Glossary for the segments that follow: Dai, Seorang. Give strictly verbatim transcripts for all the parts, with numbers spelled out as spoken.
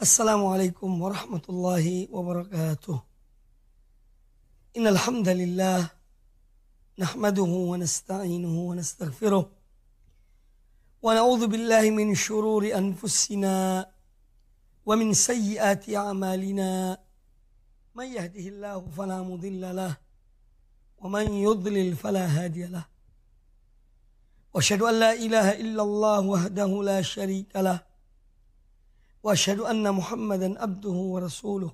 Assalamualaikum warahmatullahi wabarakatuh. Innal hamdalillah nahmaduhu wa nasta'inuhu wa nastaghfiruh wa na'udzu billahi min shururi anfusina wa min sayyiati a'malina. Man yahdihillahu fala mudilla lahu wa man yudlil fala hadiya lahu. Wa asyhadu an la ilaha illallah wahdahu la syarika lah. Wa asyhadu anna Muhammadan abduhu wa rasuluh.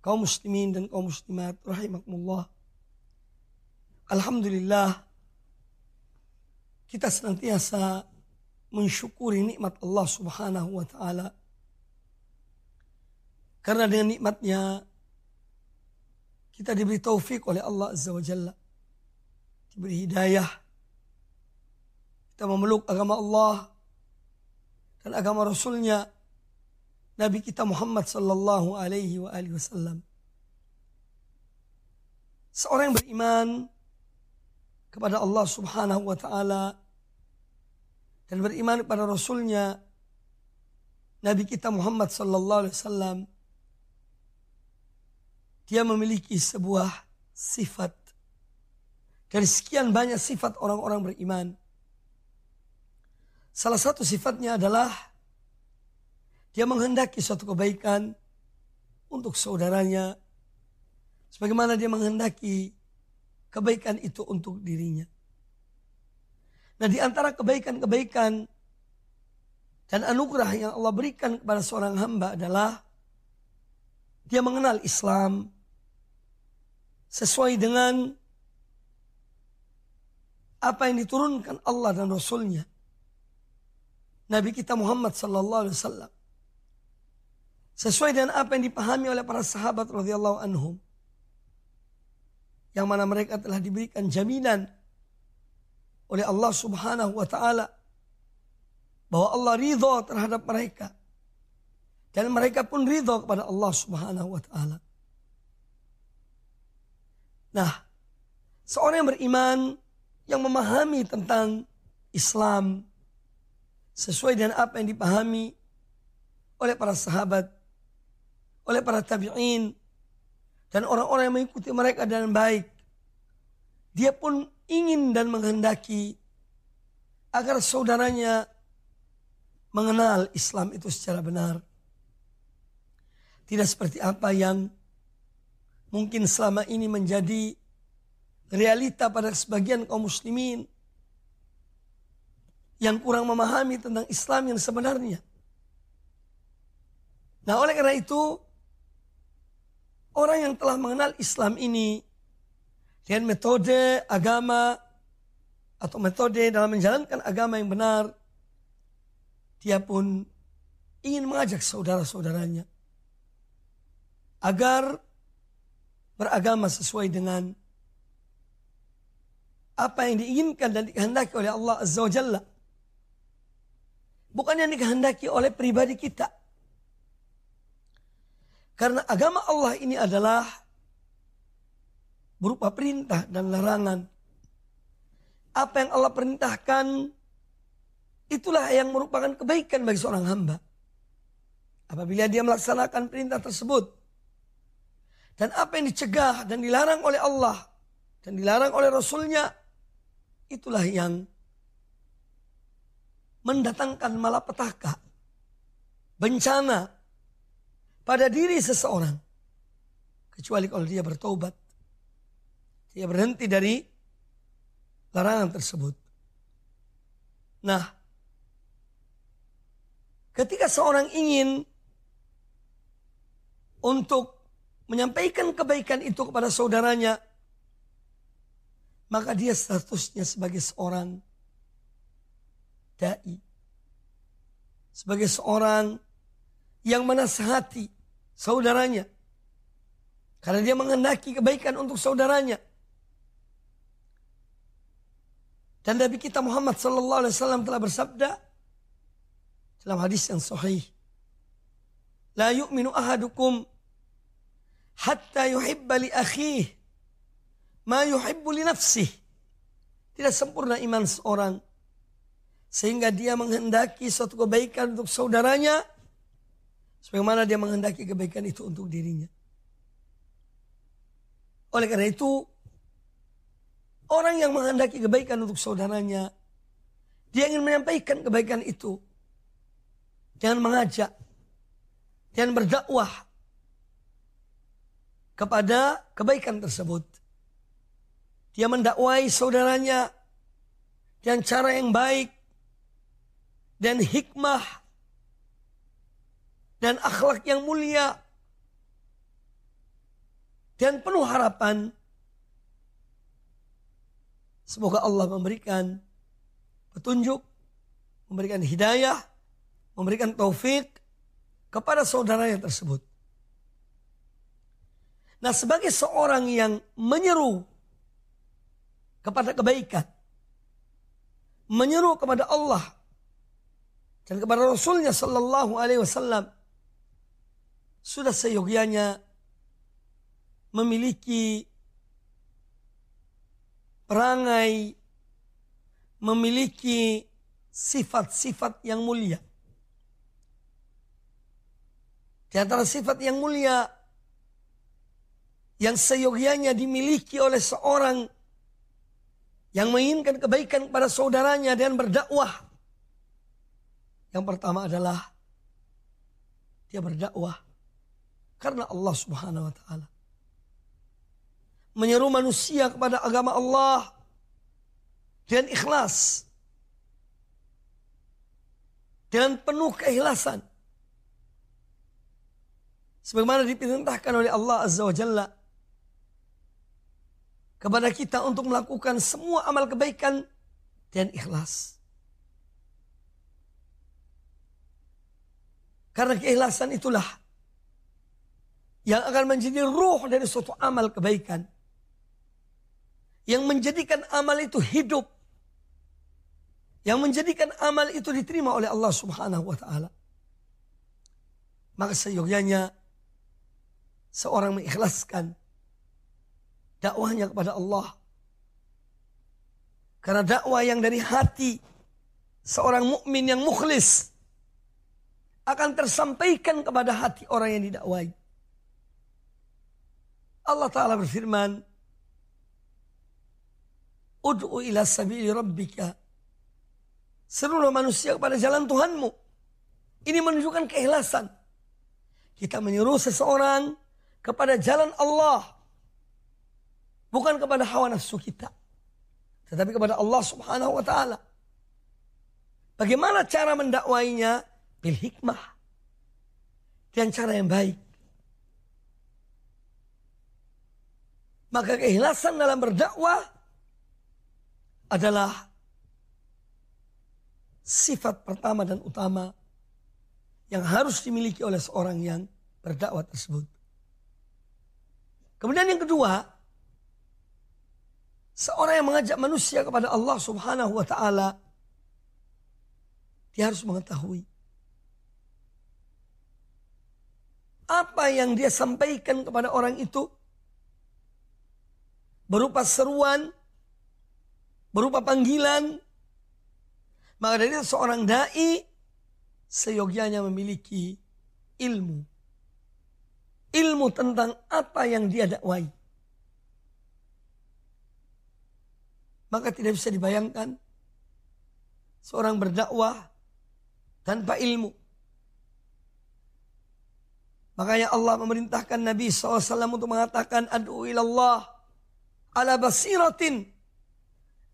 Kaum muslimin dan kaum muslimat rahimakumullah. Alhamdulillah, kita senantiasa mensyukuri nikmat Allah subhanahu wa ta'ala, karena dengan nikmatnya kita diberi taufik oleh Allah azza wa jalla, diberi hidayah. Kita memeluk agama Allah dan agama Rasulnya, Nabi kita Muhammad sallallahu alaihi wa alihi wasallam. Seorang yang beriman kepada Allah subhanahu wa ta'ala dan beriman kepada Rasulnya, Nabi kita Muhammad sallallahu alaihi wasallam, dia memiliki sebuah sifat dari sekian banyak sifat orang-orang beriman. Salah satu sifatnya adalah dia menghendaki suatu kebaikan untuk saudaranya, sebagaimana dia menghendaki kebaikan itu untuk dirinya. Nah, di antara kebaikan-kebaikan dan anugerah yang Allah berikan kepada seorang hamba adalah dia mengenal Islam sesuai dengan apa yang diturunkan Allah dan Rasulnya, Nabi kita Muhammad sallallahu alaihi wasallam, sesuai dengan apa yang dipahami oleh para sahabat radhiyallahu anhum, yang mana mereka telah diberikan jaminan oleh Allah subhanahu wa ta'ala bahwa Allah ridho terhadap mereka dan mereka pun ridho kepada Allah subhanahu wa ta'ala. Nah, seorang yang beriman yang memahami tentang Islam sesuai dengan apa yang dipahami oleh para sahabat, oleh para tabi'in, dan orang-orang yang mengikuti mereka dengan baik, dia pun ingin dan menghendaki agar saudaranya mengenal Islam itu secara benar. Tidak seperti apa yang mungkin selama ini menjadi realita pada sebagian kaum muslimin yang kurang memahami tentang Islam yang sebenarnya. Nah, oleh karena itu, orang yang telah mengenal Islam ini dengan metode agama atau metode dalam menjalankan agama yang benar, dia pun ingin mengajak saudara-saudaranya agar beragama sesuai dengan apa yang diinginkan dan dikehendaki oleh Allah azza wa jalla, bukan yang dikehendaki oleh pribadi kita. Karena agama Allah ini adalah berupa perintah dan larangan. Apa yang Allah perintahkan, itulah yang merupakan kebaikan bagi seorang hamba apabila dia melaksanakan perintah tersebut. Dan apa yang dicegah dan dilarang oleh Allah dan dilarang oleh Rasulnya, itulah yang mendatangkan malapetaka, bencana pada diri seseorang, kecuali kalau dia bertobat, dia berhenti dari larangan tersebut. Nah, ketika seorang ingin untuk menyampaikan kebaikan itu kepada saudaranya, maka dia statusnya sebagai seorang dai, sebagai seorang yang menasihati saudaranya, karena dia menghendaki kebaikan untuk saudaranya. Dan Nabi kita Muhammad sallallahu alaihi wasallam telah bersabda dalam hadis yang sahih, la yu'minu ahadukum hatta yuhibba li akhihi ma yuhibbu li nafsihi. Tidak sempurna iman seorang sehingga dia menghendaki suatu kebaikan untuk saudaranya sebagaimana dia menghendaki kebaikan itu untuk dirinya. Oleh karena itu, orang yang menghendaki kebaikan untuk saudaranya, dia ingin menyampaikan kebaikan itu dengan mengajak, dengan berdakwah kepada kebaikan tersebut. Dia mendakwai saudaranya dengan cara yang baik dan hikmah dan akhlak yang mulia dan penuh harapan semoga Allah memberikan petunjuk, memberikan hidayah, memberikan taufik kepada saudaranya tersebut. Nah, sebagai seorang yang menyeru kepada kebaikan, menyeru kepada Allah dan kepada Rasulnya Sallallahu Alaihi Wasallam, sudah seyogianya memiliki perangai, memiliki sifat-sifat yang mulia. Di antara sifat yang mulia yang seyogianya dimiliki oleh seorang yang menginginkan kebaikan kepada saudaranya dan berdakwah, yang pertama adalah dia berdakwah karena Allah Subhanahu wa Ta'ala, menyeru manusia kepada agama Allah dengan ikhlas, dengan penuh keikhlasan, sebagaimana diperintahkan oleh Allah Azza wa Jalla kepada kita untuk melakukan semua amal kebaikan dengan ikhlas. Karena keikhlasan itulah yang akan menjadi ruh dari suatu amal kebaikan, yang menjadikan amal itu hidup, yang menjadikan amal itu diterima oleh Allah Subhanahu wa Ta'ala. Maka seyogyanya seorang mengikhlaskan dakwahnya kepada Allah. Karena dakwah yang dari hati seorang mukmin yang mukhlis akan tersampaikan kepada hati orang yang didakwai. Allah Ta'ala berfirman, "Ud'u ila sabili rabbika." Serulah manusia kepada jalan Tuhanmu. Ini menunjukkan keikhlasan. Kita menyuruh seseorang kepada jalan Allah, bukan kepada hawa nafsu kita, tetapi kepada Allah Subhanahu wa Ta'ala. Bagaimana cara mendakwainya? Bil hikmah, dengan cara yang baik. Maka keikhlasan dalam berdakwah adalah sifat pertama dan utama yang harus dimiliki oleh seorang yang berdakwah tersebut. Kemudian yang kedua, seorang yang mengajak manusia kepada Allah Subhanahu wa Ta'ala, dia harus mengetahui apa yang dia sampaikan kepada orang itu berupa seruan, berupa panggilan. Maka dari itu seorang dai seyogianya memiliki ilmu. Ilmu tentang apa yang dia dakwai. Maka tidak bisa dibayangkan seorang berdakwah tanpa ilmu. Makanya Allah memerintahkan Nabi shallallahu alaihi wasallam untuk mengatakan, "Ad'u ilallah ala basiratin."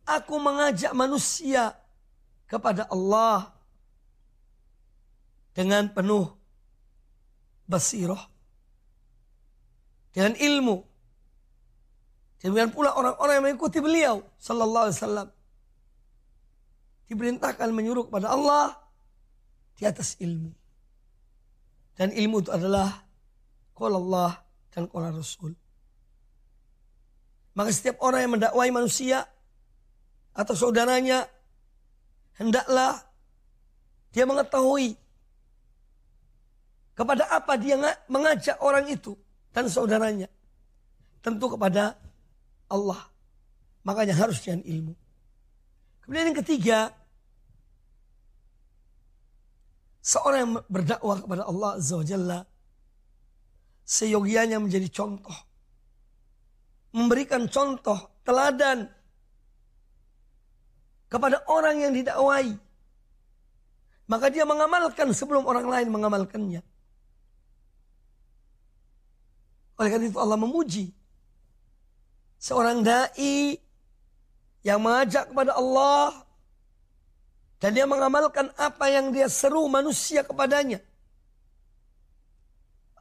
Aku mengajak manusia kepada Allah dengan penuh basirah, dengan ilmu. Demikian pula orang-orang yang mengikuti beliau sallallahu alaihi wasallam diperintahkan menyuruh kepada Allah di atas ilmu. Dan ilmu itu adalah qaul Allah dan qaul Rasul. Maka setiap orang yang mendakwai manusia atau saudaranya, hendaklah dia mengetahui kepada apa dia mengajak orang itu dan saudaranya. Tentu kepada Allah. Makanya harus dengan ilmu. Kemudian yang ketiga, Seorang yang berdakwah kepada Allah Azza wa Jalla, seyogianya menjadi contoh, memberikan contoh teladan kepada orang yang didakwai, maka dia mengamalkan sebelum orang lain mengamalkannya. Oleh karena itu Allah memuji seorang dai yang mengajak kepada Allah dan dia mengamalkan apa yang dia seru manusia kepadanya.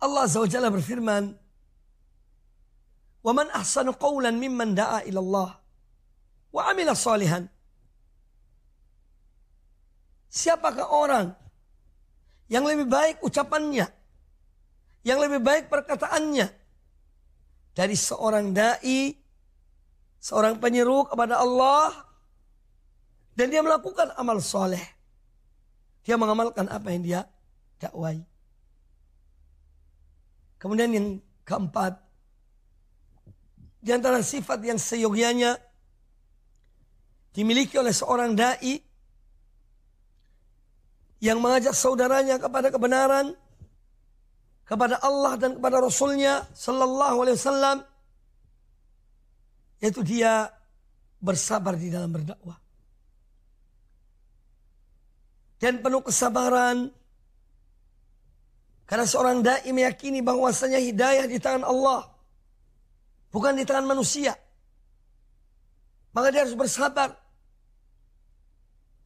Allah Azza wa Jalla berfirman, "Wa man ahsanu qawlan mimman da'a ila Allah wa 'amila salihan." Siapakah orang yang lebih baik ucapannya, yang lebih baik perkataannya dari seorang dai, seorang penyeru kepada Allah, dan dia melakukan amal soleh. Dia mengamalkan apa yang dia dakwai. Kemudian yang keempat, di antara sifat yang seyogianya dimiliki oleh seorang dai yang mengajak saudaranya kepada kebenaran, kepada Allah dan kepada Rasulnya Sallallahu Alaihi Wasallam, yaitu dia bersabar di dalam berdakwah dan penuh kesabaran, karena seorang dai meyakini bahwasanya hidayah di tangan Allah, bukan di tangan manusia. Maka dia harus bersabar.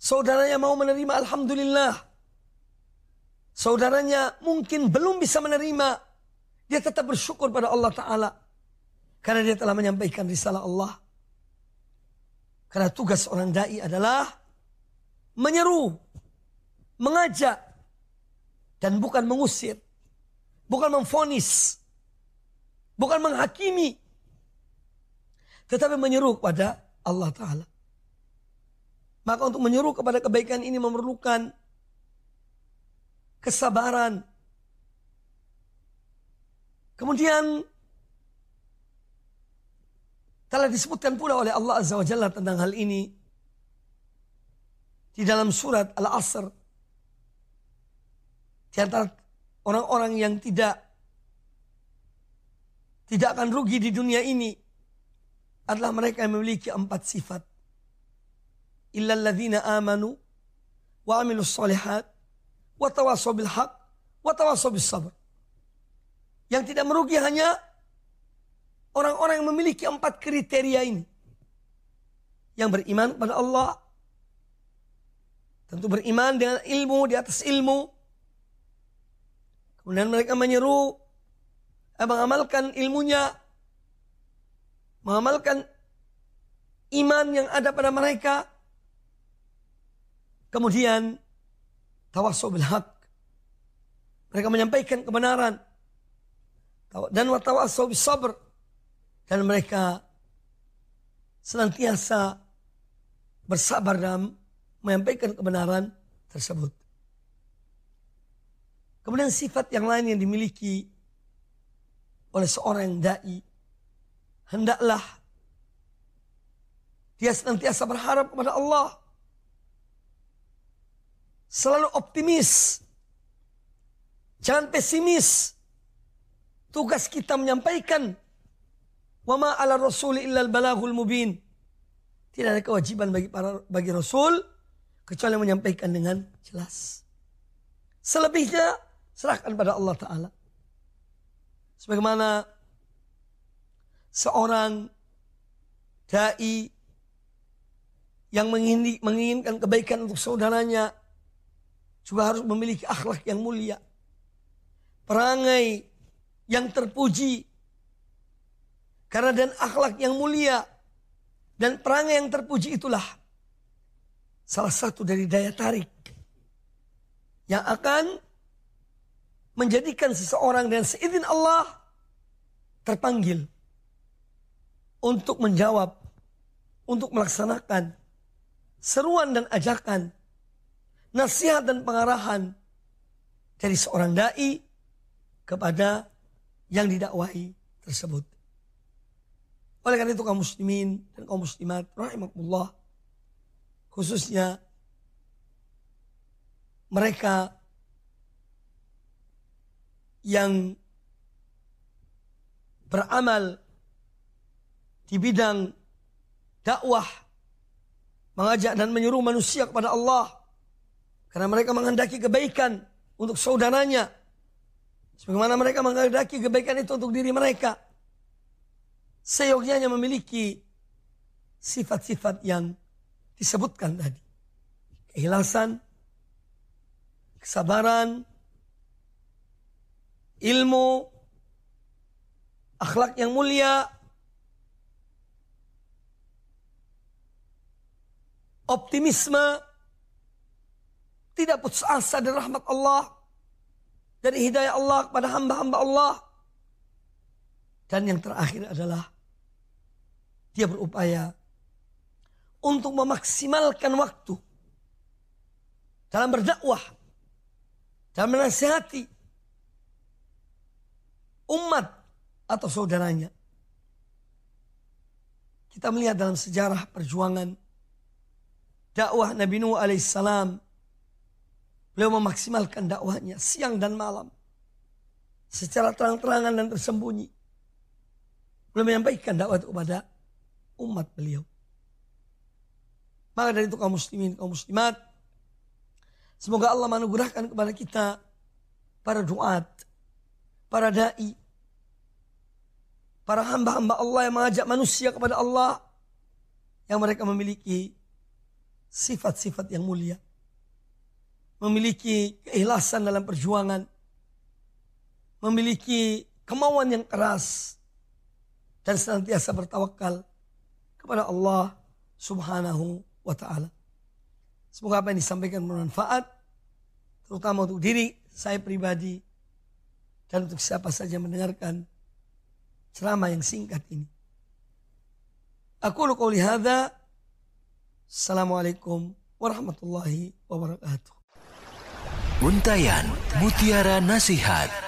Saudaranya mau menerima, alhamdulillah. Saudaranya mungkin belum bisa menerima, dia tetap bersyukur pada Allah Ta'ala, karena dia telah menyampaikan risalah Allah. Karena tugas orang da'i adalah menyeru, mengajak, dan bukan mengusir, bukan memvonis, bukan menghakimi, tetapi menyeru kepada Allah Ta'ala. Maka untuk menyeru kepada kebaikan ini memerlukan kesabaran. Kemudian telah disebutkan pula oleh Allah Azza wa Jalla tentang hal ini di dalam surat Al-Asr. Di antara orang-orang yang tidak tidak akan rugi di dunia ini adalah mereka yang memiliki empat sifat. Illal ladzina amanu wa 'amilus shalihat wa tawassaw bil haqq wa tawassaw bis sabr. Yang tidak merugi hanya orang-orang yang memiliki empat kriteria ini. Yang beriman kepada Allah, tentu beriman dengan ilmu, di atas ilmu. Kemudian mereka menyeru, mengamalkan ilmunya, mengamalkan iman yang ada pada mereka. Kemudian tawassaw bil haq, mereka menyampaikan kebenaran, dan tawassaw bis sabr, dan mereka senantiasa bersabar dalam menyampaikan kebenaran tersebut. Kemudian sifat yang lain yang dimiliki oleh seorang dai, hendaklah dia senantiasa berharap kepada Allah, selalu optimis, jangan pesimis. Tugas kita menyampaikan, wa ma ala rasul illal balagul mubin. Tidak ada kewajiban bagi para bagi rasul kecuali menyampaikan dengan jelas. Selebihnya serahkan pada Allah Ta'ala. Sebagaimana seorang dai yang menginginkan kebaikan untuk saudaranya juga harus memiliki akhlak yang mulia, perangai yang terpuji. Karena dan akhlak yang mulia dan perangai yang terpuji itulah salah satu dari daya tarik yang akan menjadikan seseorang dengan seizin Allah terpanggil untuk menjawab, untuk melaksanakan seruan dan ajakan, nasihat dan pengarahan dari seorang dai kepada yang didakwahi tersebut. Oleh karena itu kaum muslimin dan kaum muslimat rahimakumullah, khususnya mereka yang beramal di bidang dakwah, mengajak dan menyuruh manusia kepada Allah, karena mereka menghendaki kebaikan untuk saudaranya sebagaimana mereka menghendaki kebaikan itu untuk diri mereka. Seyogyanya memiliki sifat-sifat yang disebutkan tadi: keikhlasan, kesabaran, ilmu, akhlak yang mulia, optimisme, tidak putus asa dari rahmat Allah, dari hidayah Allah kepada hamba-hamba Allah. Dan yang terakhir adalah dia berupaya untuk memaksimalkan waktu dalam berdakwah, dalam menasihati umat atau saudaranya. Kita melihat dalam sejarah perjuangan dakwah Nabi Nuh alaihissalam, beliau memaksimalkan dakwahnya siang dan malam, secara terang-terangan dan tersembunyi. Beliau menyampaikan dakwah itu kepada umat beliau. Maka dari itu kaum muslimin, kaum muslimat, semoga Allah menganugerahkan kepada kita para duat, para dai, para hamba-hamba Allah yang mengajak manusia kepada Allah, yang mereka memiliki sifat-sifat yang mulia, memiliki keikhlasan dalam perjuangan, memiliki kemauan yang keras, dan senantiasa bertawakal kepada Allah subhanahu wa ta'ala. Semoga apa yang disampaikan bermanfaat, terutama untuk diri saya pribadi, dan untuk siapa saja mendengarkan ceramah yang singkat ini. Aku lu qauli hadza. Assalamualaikum warahmatullahi wabarakatuh. Untayan Mutiara Nasihat.